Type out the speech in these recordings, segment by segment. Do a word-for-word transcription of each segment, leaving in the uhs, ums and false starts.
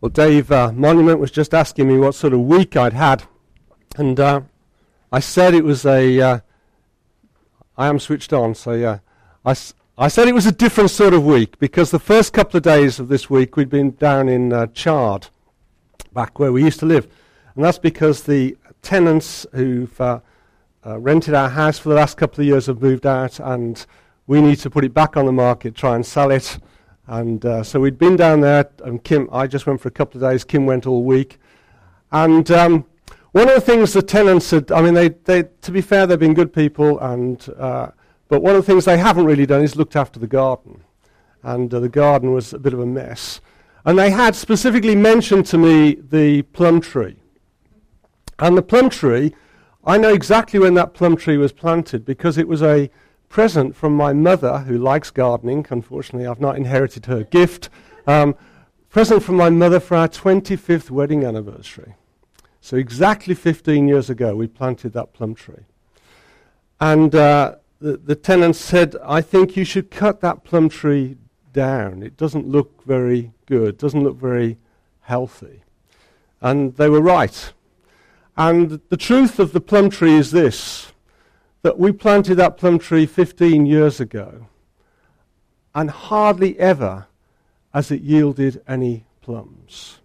Well, Dave uh, Monument was just asking me what sort of week I'd had, and uh, I said it was a, uh, I am switched on, so yeah, I, s- I said it was a different sort of week, because the first couple of days of this week we'd been down in uh, Chard, back where we used to live, and that's because the tenants who've uh, uh, rented our house for the last couple of years have moved out, and we need to put it back on the market, try and sell it. And uh, so we'd been down there, and Kim, I just went for a couple of days, Kim went all week. And um, one of the things the tenants had, I mean, they, they to be fair, they've been good people, and uh, but one of the things they haven't really done is looked after the garden. And uh, the garden was a bit of a mess. And they had specifically mentioned to me the plum tree. And the plum tree, I know exactly when that plum tree was planted, because it was a present from my mother, who likes gardening. Unfortunately, I've not inherited her gift. Um, present from my mother for our twenty-fifth wedding anniversary. So exactly fifteen years ago, we planted that plum tree. And uh, the, the tenant said, I think you should cut that plum tree down. It doesn't look very good. Doesn't look very healthy. And they were right. And the truth of the plum tree is this: that we planted that plum tree fifteen years ago, and hardly ever has it yielded any plums.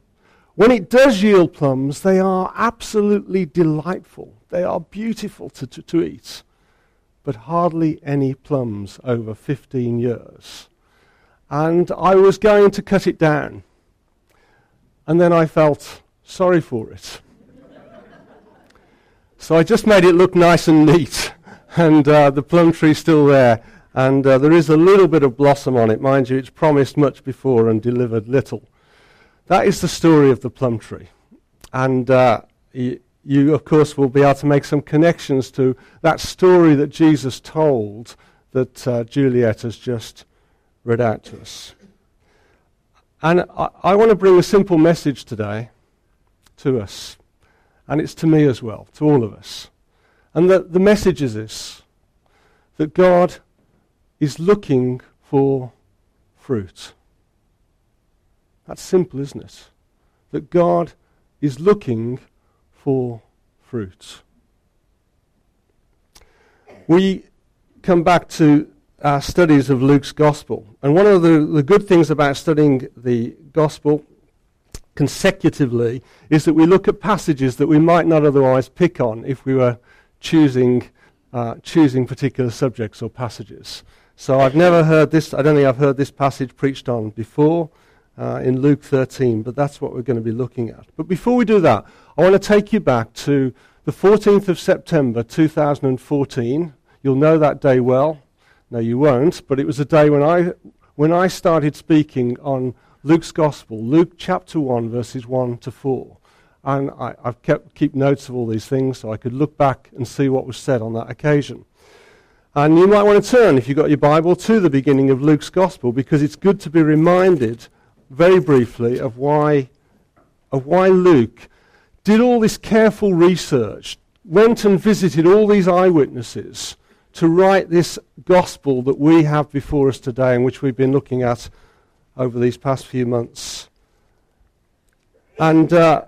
When it does yield plums, they are absolutely delightful. They are beautiful to, to, to eat, but hardly any plums over fifteen years. And I was going to cut it down, and then I felt sorry for it. So I just made it look nice and neat. And uh, the plum tree's still there, and uh, there is a little bit of blossom on it. Mind you, it's promised much before and delivered little. That is the story of the plum tree. And uh, y- you, of course, will be able to make some connections to that story that Jesus told that uh, Juliet has just read out to us. And I, I want to bring a simple message today to us, and it's to me as well, to all of us. And the, the message is this: that God is looking for fruit. That's simple, isn't it? That God is looking for fruit. We come back to our studies of Luke's Gospel. And one of the, the good things about studying the Gospel consecutively is that we look at passages that we might not otherwise pick on if we were choosing uh, choosing particular subjects or passages. So I've never heard this, I don't think I've heard this passage preached on before uh, in Luke thirteen, but that's what we're going to be looking at. But before we do that, I want to take you back to the fourteenth of September two thousand fourteen. You'll know that day well. No, you won't, but it was a day when I when I started speaking on Luke's Gospel, Luke chapter one, verses one to four. And I, I've kept keep notes of all these things, so I could look back and see what was said on that occasion. And you might want to turn, if you've got your Bible, to the beginning of Luke's Gospel, because it's good to be reminded, very briefly, of why, of why Luke did all this careful research, went and visited all these eyewitnesses to write this Gospel that we have before us today, and which we've been looking at over these past few months. And... Uh,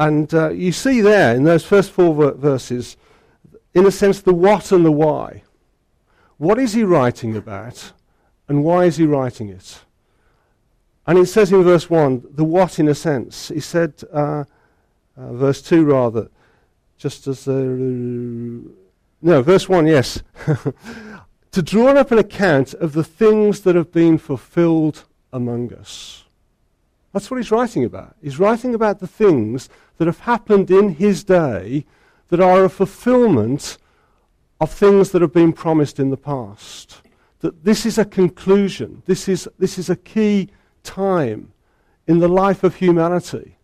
And uh, you see there, in those first four ver- verses, in a sense, the what and the why. What is he writing about, and why is he writing it? And it says in verse one, the what, in a sense. He said, uh, uh, verse two rather, just as... Uh, no, verse one, yes. To draw up an account of the things that have been fulfilled among us. That's what he's writing about. He's writing about the things that have happened in his day that are a fulfillment of things that have been promised in the past. That this is a conclusion. This is, this is a key time in the life of humanity.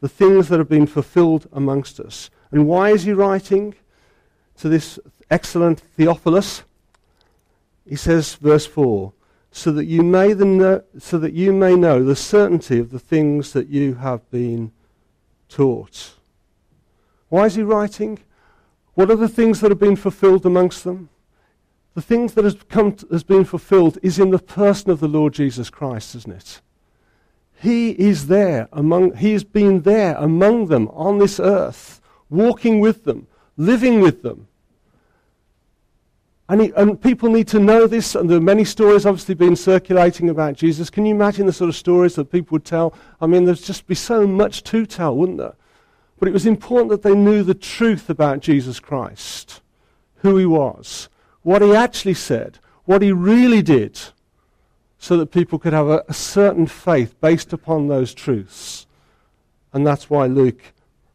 The things that have been fulfilled amongst us. And why is he writing to this excellent Theophilus? He says, verse four, So that you may the know, so that you may know the certainty of the things that you have been taught. Why is he writing? What are the things that have been fulfilled amongst them? The things that has, come to, has been fulfilled is in the person of the Lord Jesus Christ, isn't it? He is there among, he has been there among them on this earth, walking with them, living with them. And, he, and people need to know this, and there are many stories obviously been circulating about Jesus. Can you imagine the sort of stories that people would tell? I mean, there'd just be so much to tell, wouldn't there? But it was important that they knew the truth about Jesus Christ, who he was, what he actually said, what he really did, so that people could have a, a certain faith based upon those truths. And that's why Luke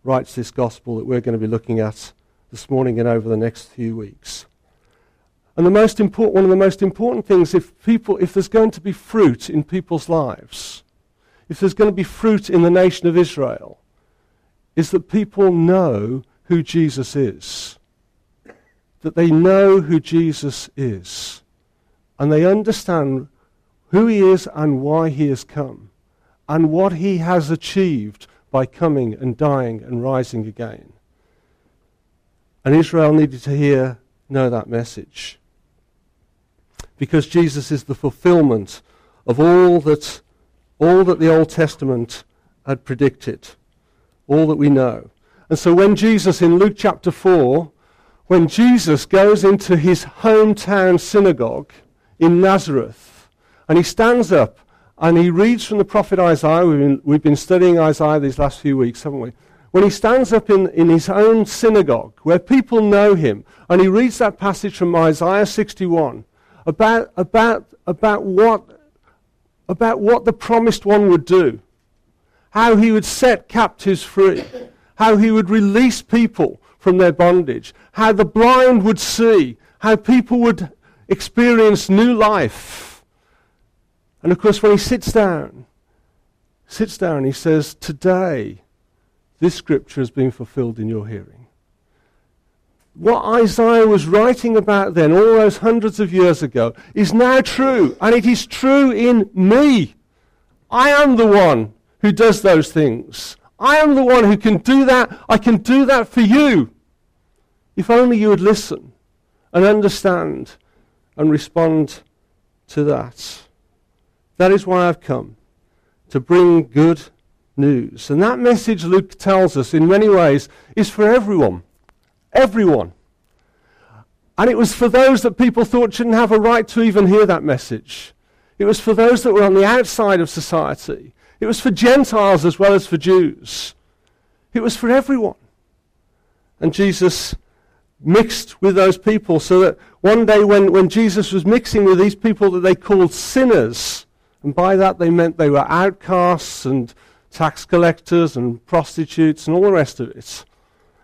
writes this gospel that we're going to be looking at this morning and over the next few weeks. And the most important, one of the most important things, if people, if there's going to be fruit in people's lives, if there's going to be fruit in the nation of Israel, is that people know who Jesus is. That they know who Jesus is. And they understand who he is and why he has come. And what he has achieved by coming and dying and rising again. And Israel needed to hear, know that message. Because Jesus is the fulfillment of all that, all that the Old Testament had predicted, all that we know. And so when Jesus, in Luke chapter four, when Jesus goes into his hometown synagogue in Nazareth, and he stands up and he reads from the prophet Isaiah, we've been, we've been studying Isaiah these last few weeks, haven't we? When he stands up in, in his own synagogue, where people know him, and he reads that passage from Isaiah sixty-one about about about what about what the promised one would do, how he would set captives free, how he would release people from their bondage, how the blind would see, how people would experience new life. And of course, when he sits down, sits down, he says, "Today, this scripture has been fulfilled in your hearing." What Isaiah was writing about then, all those hundreds of years ago, is now true, and it is true in me. I am the one who does those things. I am the one who can do that. I can do that for you. If only you would listen and understand and respond to that. That is why I've come, to bring good news. And that message, Luke tells us, in many ways, is for everyone. Everyone. And it was for those that people thought shouldn't have a right to even hear that message. It was for those that were on the outside of society. It was for Gentiles as well as for Jews. It was for everyone. And Jesus mixed with those people, so that one day when, when Jesus was mixing with these people that they called sinners, and by that they meant they were outcasts and tax collectors and prostitutes and all the rest of it.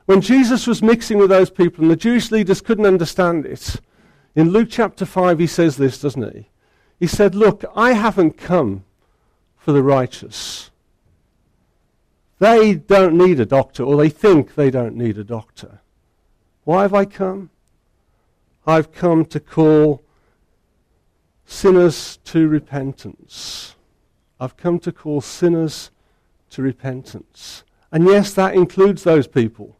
When Jesus was mixing with those people and the Jewish leaders couldn't understand it, in Luke chapter five he says this, doesn't he? He said, "Look, I haven't come for the righteous." They don't need a doctor, or they think they don't need a doctor. Why have I come? I've come to call sinners to repentance. I've come to call sinners to repentance. And yes, that includes those people.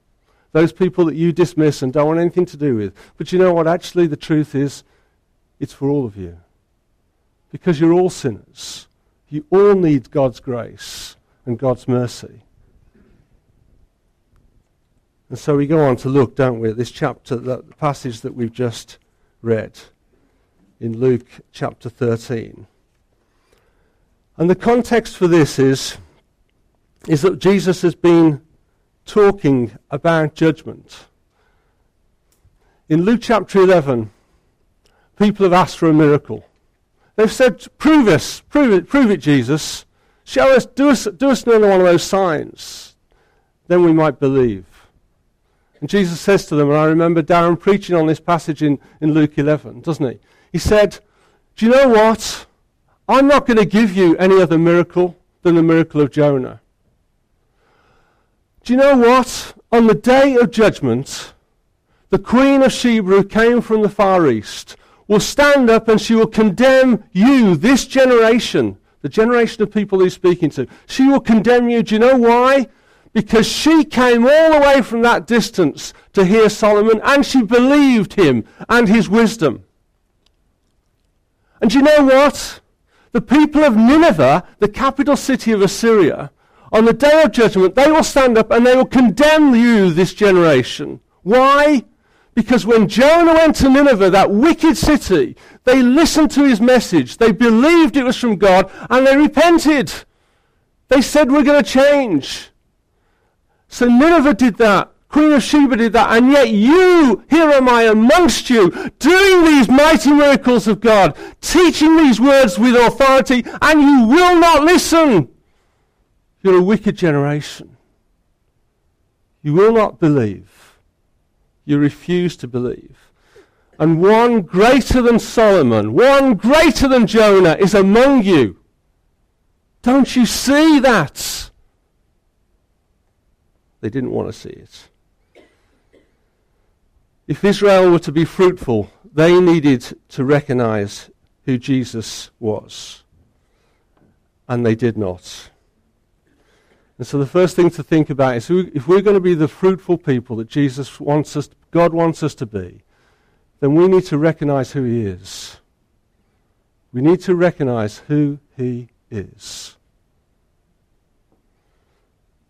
Those people that you dismiss and don't want anything to do with. But you know what? Actually, the truth is, it's for all of you. Because you're all sinners. You all need God's grace and God's mercy. And so we go on to look, don't we, at this chapter, the passage that we've just read in Luke chapter thirteen. And the context for this is, is that Jesus has been talking about judgment. In Luke chapter eleven, people have asked for a miracle. They've said, "Prove us, prove it, prove it, Jesus. Show us, do us, do us another one of those signs. Then we might believe." And Jesus says to them, and I remember Darren preaching on this passage in, in Luke eleven, doesn't he? He said, "Do you know what? I'm not going to give you any other miracle than the miracle of Jonah. Do you know what? On the day of judgment, the Queen of Sheba, who came from the Far East, will stand up and she will condemn you, this generation, the generation of people he's speaking to. She will condemn you. Do you know why? because she came all the way from that distance to hear Solomon, and she believed him and his wisdom. And you know what? The people of Nineveh, the capital city of Assyria, on the day of judgment, they will stand up and they will condemn you, this generation. Why? Because when Jonah went to Nineveh, that wicked city, they listened to his message. They believed it was from God, and they repented. They said, we're going to change. So Nineveh did that. Queen of Sheba did that. And yet you, here am I amongst you, doing these mighty miracles of God, teaching these words with authority, and you will not listen. You're a wicked generation. You will not believe. You refuse to believe. And one greater than Solomon, one greater than Jonah is among you. Don't you see that? They didn't want to see it. If Israel were to be fruitful, they needed to recognize who Jesus was. And they did not. And so the first thing to think about is, if we're going to be the fruitful people that Jesus wants us, God wants us to be, then we need to recognize who he is. We need to recognize who he is.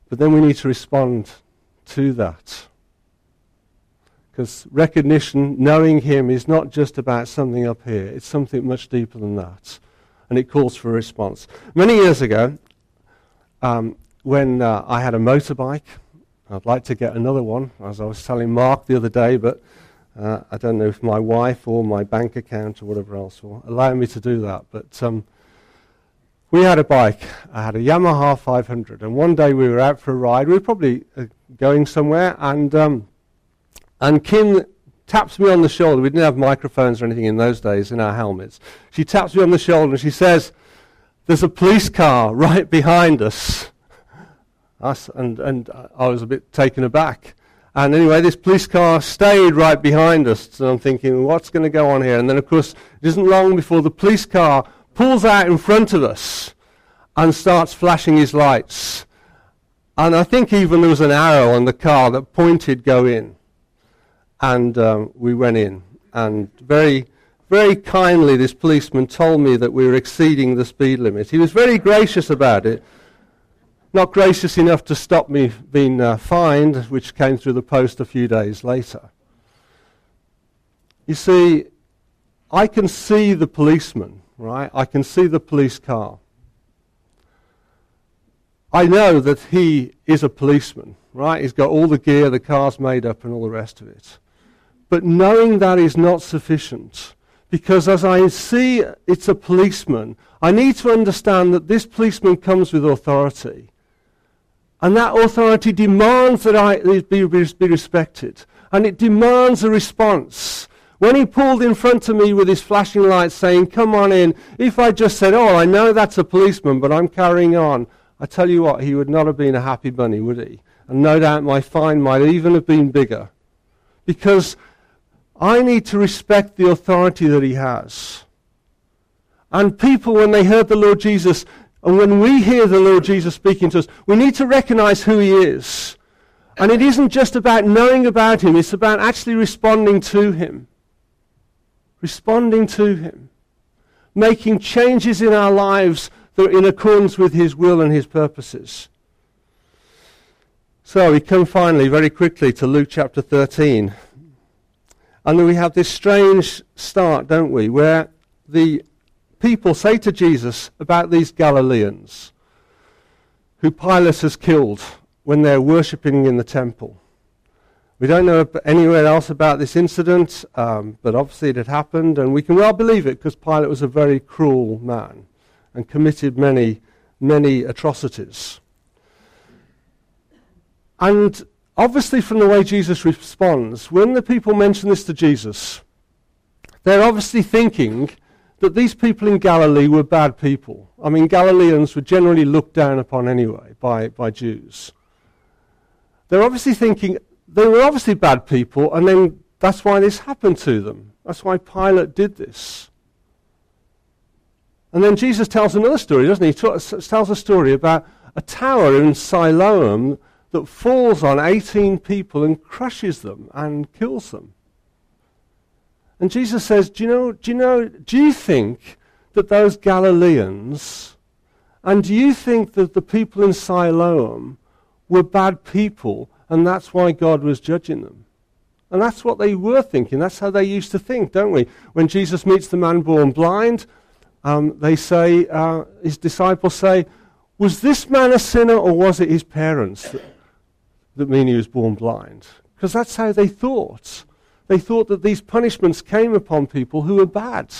But then we need to respond to that. Because recognition, knowing him, is not just about something up here. It's something much deeper than that. And it calls for a response. Many years ago, um, when uh, I had a motorbike, I'd like to get another one, as I was telling Mark the other day, but uh, I don't know if my wife or my bank account or whatever else will allow me to do that. But um, we had a bike. I had a Yamaha five hundred, and one day we were out for a ride. We were probably uh, going somewhere, and um, and Kim taps me on the shoulder. We didn't have microphones or anything in those days in our helmets. She taps me on the shoulder, and she says, "There's a police car right behind us." us and, and I was a bit taken aback. And anyway, this police car stayed right behind us, and so I'm thinking, what's going to go on here? And then, of course, it isn't long before the police car pulls out in front of us and starts flashing his lights. And I think even there was an arrow on the car that pointed, go in. And um, we went in. And very, very kindly, this policeman told me that we were exceeding the speed limit. He was very gracious about it. Not gracious enough to stop me being uh, fined, which came through the post a few days later. You see, I can see the policeman. Right, I can see the police car. I know that he is a policeman, right? He's got all the gear, the car's made up and all the rest of it. But knowing that is not sufficient, because as I see it's a policeman, I need to understand that this policeman comes with authority. And that authority demands that I be, be respected. And it demands a response. When he pulled in front of me with his flashing lights saying, come on in, if I just said, oh, I know that's a policeman, but I'm carrying on, I tell you what, he would not have been a happy bunny, would he? And no doubt my fine might even have been bigger. Because I need to respect the authority that he has. And people, when they heard the Lord Jesus, and when we hear the Lord Jesus speaking to us, we need to recognize who he is. And it isn't just about knowing about him, it's about actually responding to him. Responding to him, making changes in our lives that are in accordance with his will and his purposes. So we come finally, very quickly, to Luke chapter thirteen. And then we have this strange start, don't we, where the people say to Jesus about these Galileans, who Pilate has killed when they're worshipping in the temple. We don't know anywhere else about this incident, um, but obviously it had happened, and we can well believe it because Pilate was a very cruel man and committed many, many atrocities. And obviously from the way Jesus responds, when the people mention this to Jesus, they're obviously thinking that these people in Galilee were bad people. I mean, Galileans were generally looked down upon anyway by, by Jews. They're obviously thinking, they were obviously bad people, and then that's why this happened to them. That's why Pilate did this. And then Jesus tells another story, doesn't he? He t- tells a story about a tower in Siloam that falls on eighteen people and crushes them and kills them. And Jesus says, do you know, do you know, do you think that those Galileans, and do you think that the people in Siloam were bad people, and that's why God was judging them? And that's what they were thinking. That's how they used to think, don't we? When Jesus meets the man born blind, um, they say, uh, his disciples say, was this man a sinner, or was it his parents that, that mean he was born blind? Because that's how they thought. They thought that these punishments came upon people who were bad,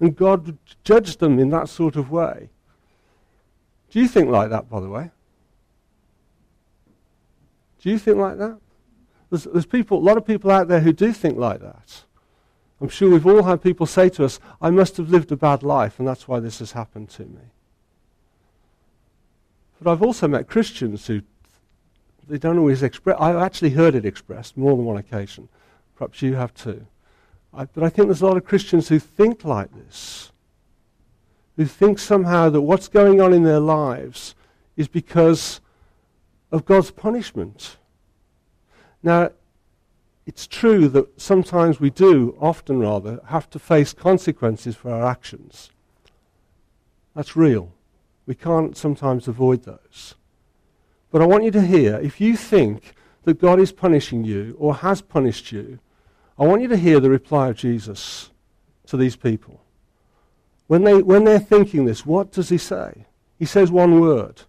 and God judged them in that sort of way. Do you think like that, by the way? Do you think like that? There's, there's people, a lot of people out there who do think like that. I'm sure we've all had people say to us, I must have lived a bad life, and that's why this has happened to me. But I've also met Christians who, they don't always express, I've actually heard it expressed more than one occasion. Perhaps you have too. I, but I think there's a lot of Christians who think like this, who think somehow that what's going on in their lives is because of God's punishment. Now, it's true that sometimes we do, often rather, have to face consequences for our actions. That's real. We can't sometimes avoid those. But I want you to hear, if you think that God is punishing you or has punished you, I want you to hear the reply of Jesus to these people. When, they, when they're thinking this, what does he say? He says one word.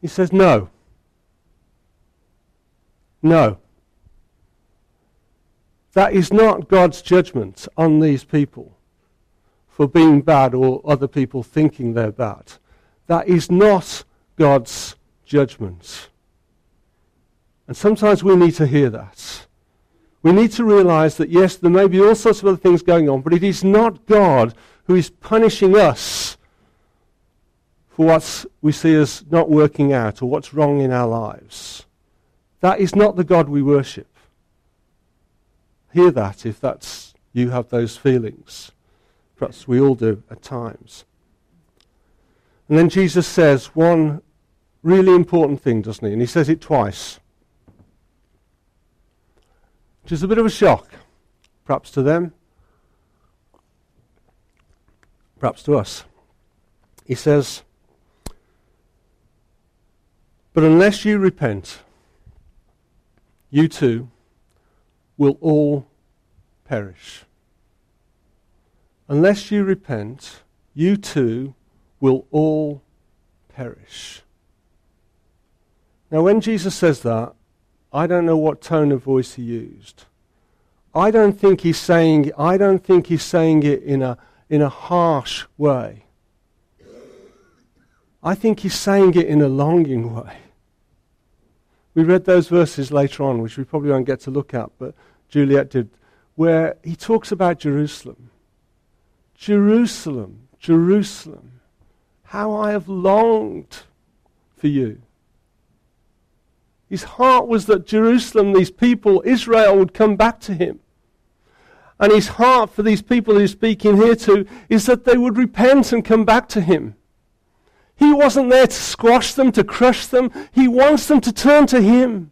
He says, no. No. That is not God's judgment on these people for being bad or other people thinking they're bad. That is not God's judgment. And sometimes we need to hear that. We need to realize that, yes, there may be all sorts of other things going on, but it is not God who is punishing us for what we see as not working out or what's wrong in our lives. That is not the God we worship. Hear that if that's you have those feelings. Perhaps we all do at times. And then Jesus says one really important thing, doesn't he? And he says it twice. Which is a bit of a shock, perhaps to them, perhaps to us. He says, but unless you repent, you too will all perish. Unless you repent, you too will all perish. Now, when Jesus says that, I don't know what tone of voice he used. I don't think he's saying, I don't think he's saying it in a, in a harsh way. I think he's saying it in a longing way. We read those verses later on, which we probably won't get to look at, but Juliet did, where he talks about Jerusalem. Jerusalem, Jerusalem, how I have longed for you. His heart was that Jerusalem, these people, Israel, would come back to him. And his heart for these people he's speaking here to is that they would repent and come back to him. He wasn't there to squash them, to crush them. He wants them to turn to him.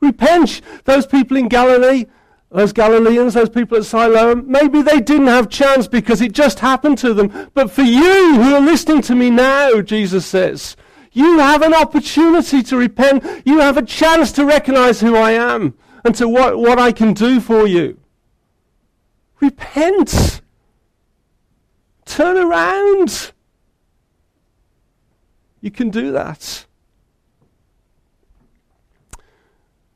Repent. Those people in Galilee, those Galileans, those people at Siloam, maybe they didn't have chance because it just happened to them. But for you who are listening to me now, Jesus says, you have an opportunity to repent. You have a chance to recognize who I am and to what, what I can do for you. Repent. Turn around. You can do that.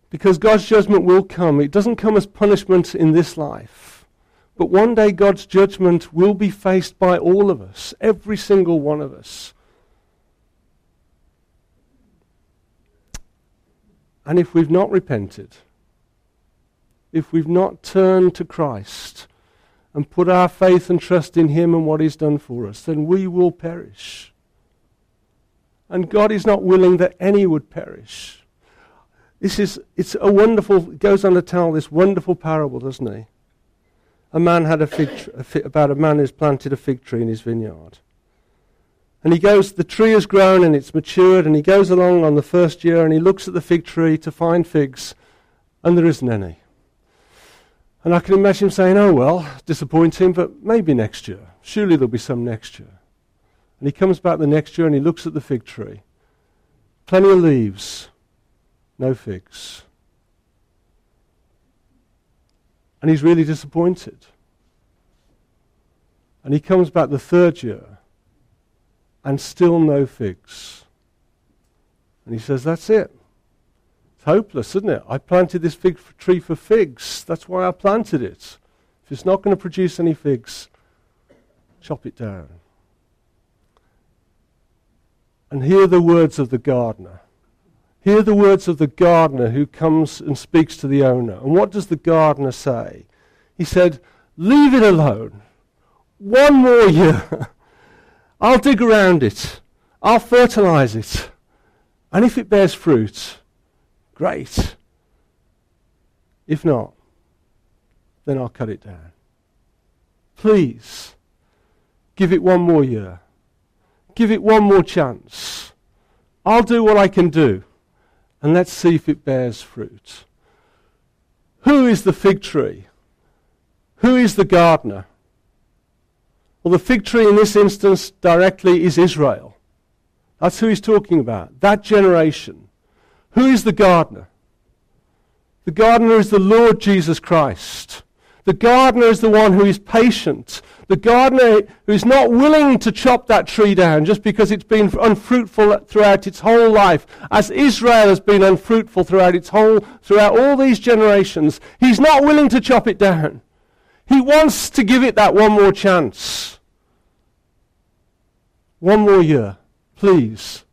Because God's judgment will come. It doesn't come as punishment in this life. But one day God's judgment will be faced by all of us, every single one of us. And if we've not repented, if we've not turned to Christ and put our faith and trust in him and what he's done for us, then we will perish. And God is not willing that any would perish. This is, it's a wonderful, it goes on to tell this wonderful parable, doesn't he? A man had a fig, tr- a fi- about a man who's planted a fig tree in his vineyard. And he goes, the tree has grown and it's matured, and he goes along on the first year and he looks at the fig tree to find figs, and there isn't any. And I can imagine him saying, oh well, disappointing, but maybe next year. Surely there'll be some next year. And he comes back the next year and he looks at the fig tree. Plenty of leaves, no figs. And he's really disappointed. And he comes back the third year and still no figs. And he says, that's it. It's hopeless, isn't it? I planted this fig tree for figs. That's why I planted it. If it's not going to produce any figs, chop it down. And hear the words of the gardener. Hear the words of the gardener who comes and speaks to the owner. And what does the gardener say? He said, leave it alone. One more year. I'll dig around it. I'll fertilize it. And if it bears fruit, great. If not, then I'll cut it down. Please, give it one more year. Give it one more chance. I'll do what I can do. And let's see if it bears fruit. Who is the fig tree? Who is the gardener? Well, the fig tree in this instance directly is Israel. That's who he's talking about, that generation. Who is the gardener? The gardener is the Lord Jesus Christ. The gardener is the one who is patient. The gardener who is not willing to chop that tree down just because it's been unfruitful throughout its whole life, as Israel has been unfruitful throughout its whole, throughout all these generations. He's not willing to chop it down. He wants to give it that one more chance. One more year, please.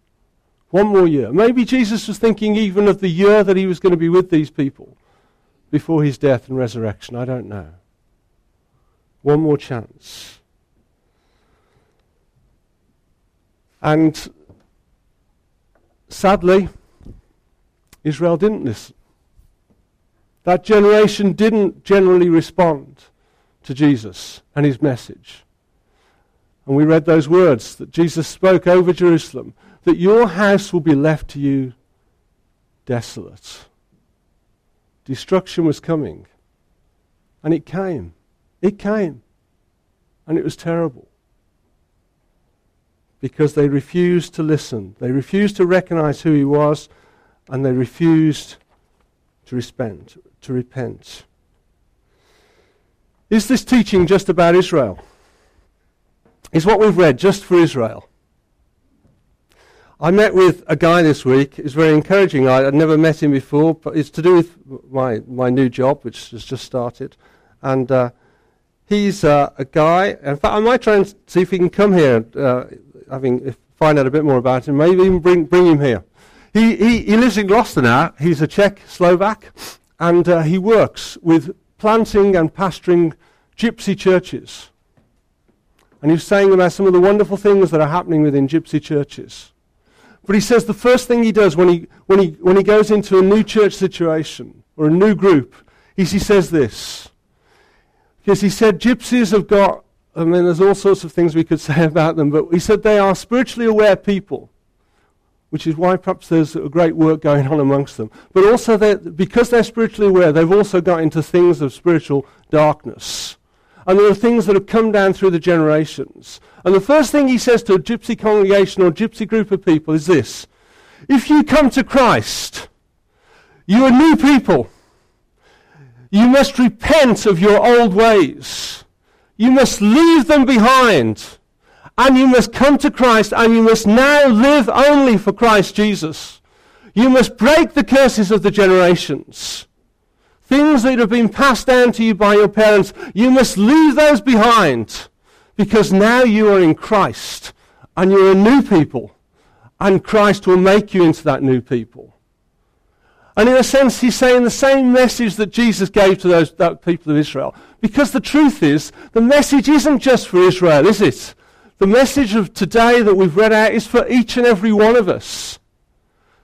One more year. Maybe Jesus was thinking even of the year that he was going to be with these people before his death and resurrection. I don't know. One more chance. And sadly, Israel didn't listen. That generation didn't generally respond to Jesus and his message. And we read those words that Jesus spoke over Jerusalem, that your house will be left to you desolate. Destruction was coming. And it came. It came. And it was terrible. Because they refused to listen. They refused to recognize who he was. And they refused to respond, to repent. Is this teaching just about Israel? Is what we've read just for Israel? I met with a guy this week. It's very encouraging. I, I'd never met him before, but it's to do with my, my new job, which has just started. And uh, he's uh, a guy. In fact, I might try and see if he can come here, uh, having if, find out a bit more about him. Maybe even bring bring him here. He he, he lives in Gloucester now. He's a Czech Slovak, and uh, he works with planting and pastoring gypsy churches. And he was saying about some of the wonderful things that are happening within gypsy churches. But he says the first thing he does when he when he when he goes into a new church situation or a new group is he says this. Because he said gypsies have got, I mean there's all sorts of things we could say about them, but he said they are spiritually aware people, which is why perhaps there's a great work going on amongst them. But also they're, because they're spiritually aware, they've also got into things of spiritual darkness. And there are things that have come down through the generations. And the first thing he says to a gypsy congregation or gypsy group of people is this. If you come to Christ, you are new people. You must repent of your old ways. You must leave them behind. And you must come to Christ, and you must now live only for Christ Jesus. You must break the curses of the generations. Things that have been passed down to you by your parents, you must leave those behind, because now you are in Christ and you're a new people, and Christ will make you into that new people. And in a sense, he's saying the same message that Jesus gave to those that people of Israel, because the truth is, the message isn't just for Israel, is it? The message of today that we've read out is for each and every one of us.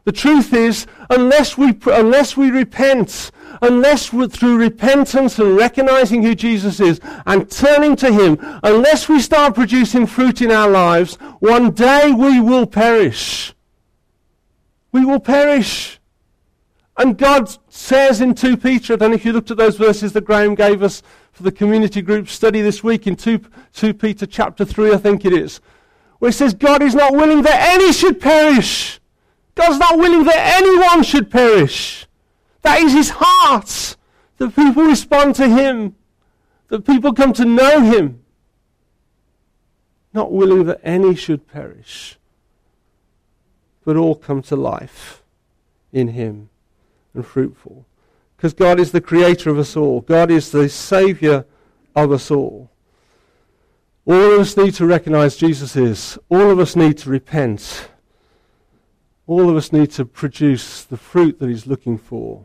The truth is, unless we unless we repent, unless we, through repentance and recognizing who Jesus is and turning to him, unless we start producing fruit in our lives, one day we will perish. We will perish. And God says in Second Peter, I don't know if you looked at those verses that Graham gave us for the community group study this week in Second Peter chapter three, I think it is, where it says, God is not willing that any should perish. God's not willing that anyone should perish. That is his heart, that people respond to him, that people come to know him. Not willing that any should perish, but all come to life in him and fruitful. Because God is the creator of us all. God is the saviour of us all. All of us need to recognise Jesus is. All of us need to repent. All of us need to produce the fruit that he's looking for.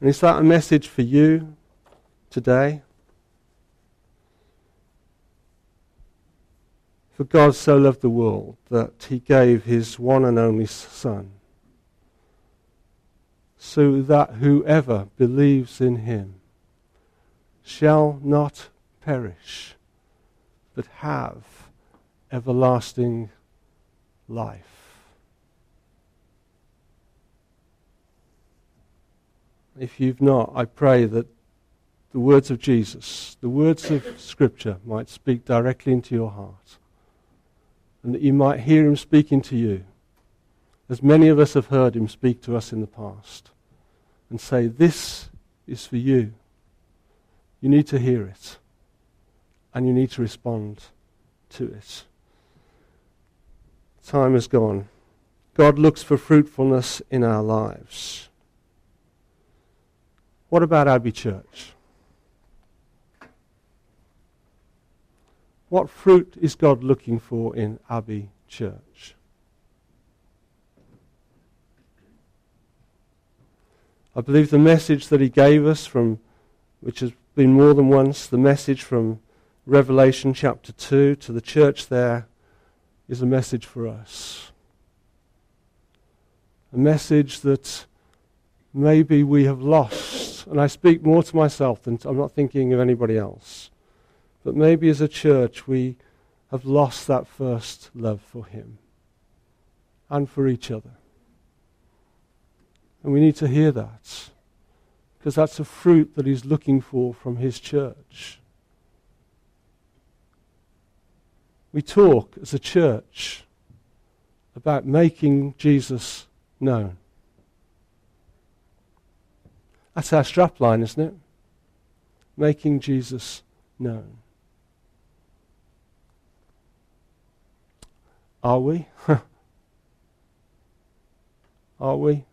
And is that a message for you today? For God so loved the world that he gave his one and only Son, so that whoever believes in him shall not perish, but have everlasting life. If you've not, I pray that the words of Jesus, the words of Scripture, might speak directly into your heart, and that you might hear him speaking to you, as many of us have heard him speak to us in the past, and say, this is for you. You need to hear it, and you need to respond to it. Time has gone. God looks for fruitfulness in our lives. What about Abbey Church? What fruit is God looking for in Abbey Church? I believe the message that he gave us from, which has been more than once, the message from Revelation chapter two to the church there, is a message for us. A message that maybe we have lost, and I speak more to myself than t- I'm not thinking of anybody else, but maybe as a church we have lost that first love for him and for each other. And we need to hear that, because that's a fruit that he's looking for from his church. We talk as a church about making Jesus known. That's our strapline, isn't it? Making Jesus known. Are we? Are we?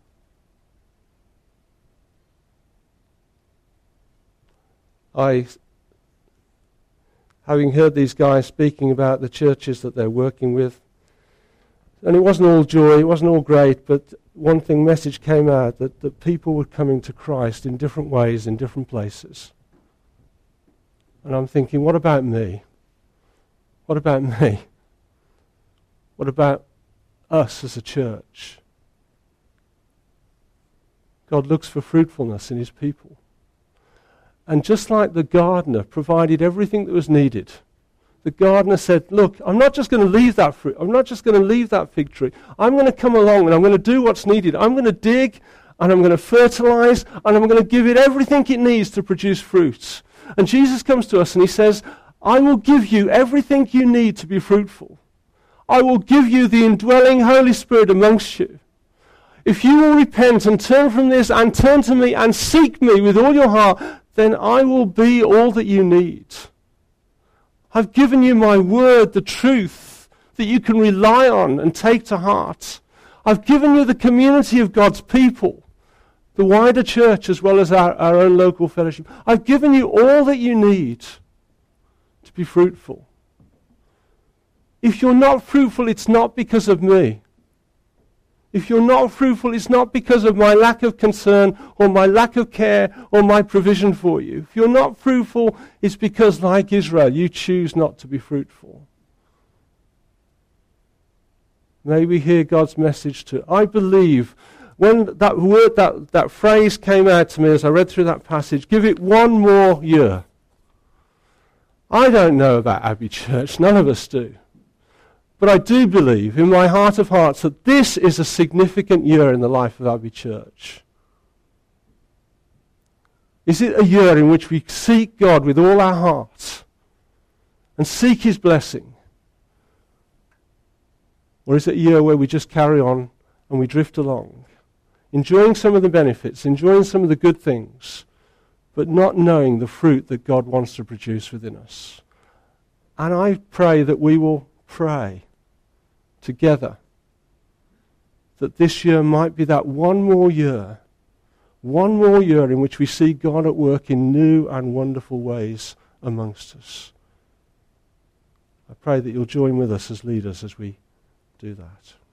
I... Having heard these guys speaking about the churches that they're working with, and it wasn't all joy, it wasn't all great, but one thing, message came out that, that people were coming to Christ in different ways, in different places. And I'm thinking, what about me? What about me? What about us as a church? God looks for fruitfulness in his people. And just like the gardener provided everything that was needed, the gardener said, look, I'm not just going to leave that fruit. I'm not just going to leave that fig tree. I'm going to come along and I'm going to do what's needed. I'm going to dig and I'm going to fertilize and I'm going to give it everything it needs to produce fruits. And Jesus comes to us and he says, I will give you everything you need to be fruitful. I will give you the indwelling Holy Spirit amongst you. If you will repent and turn from this and turn to me and seek me with all your heart, then I will be all that you need. I've given you my word, the truth, that you can rely on and take to heart. I've given you the community of God's people, the wider church as well as our, our own local fellowship. I've given you all that you need to be fruitful. If you're not fruitful, it's not because of me. If you're not fruitful, it's not because of my lack of concern or my lack of care or my provision for you. If you're not fruitful, it's because, like Israel, you choose not to be fruitful. May we hear God's message too. I believe when that word, that, that phrase came out to me as I read through that passage, give it one more year. I don't know about Abbey Church, none of us do. But I do believe in my heart of hearts that this is a significant year in the life of Abbey Church. Is it a year in which we seek God with all our hearts and seek his blessing? Or is it a year where we just carry on and we drift along, enjoying some of the benefits, enjoying some of the good things, but not knowing the fruit that God wants to produce within us? And I pray that we will pray together that this year might be that one more year, one more year in which we see God at work in new and wonderful ways amongst us. I pray that you'll join with us as leaders as we do that.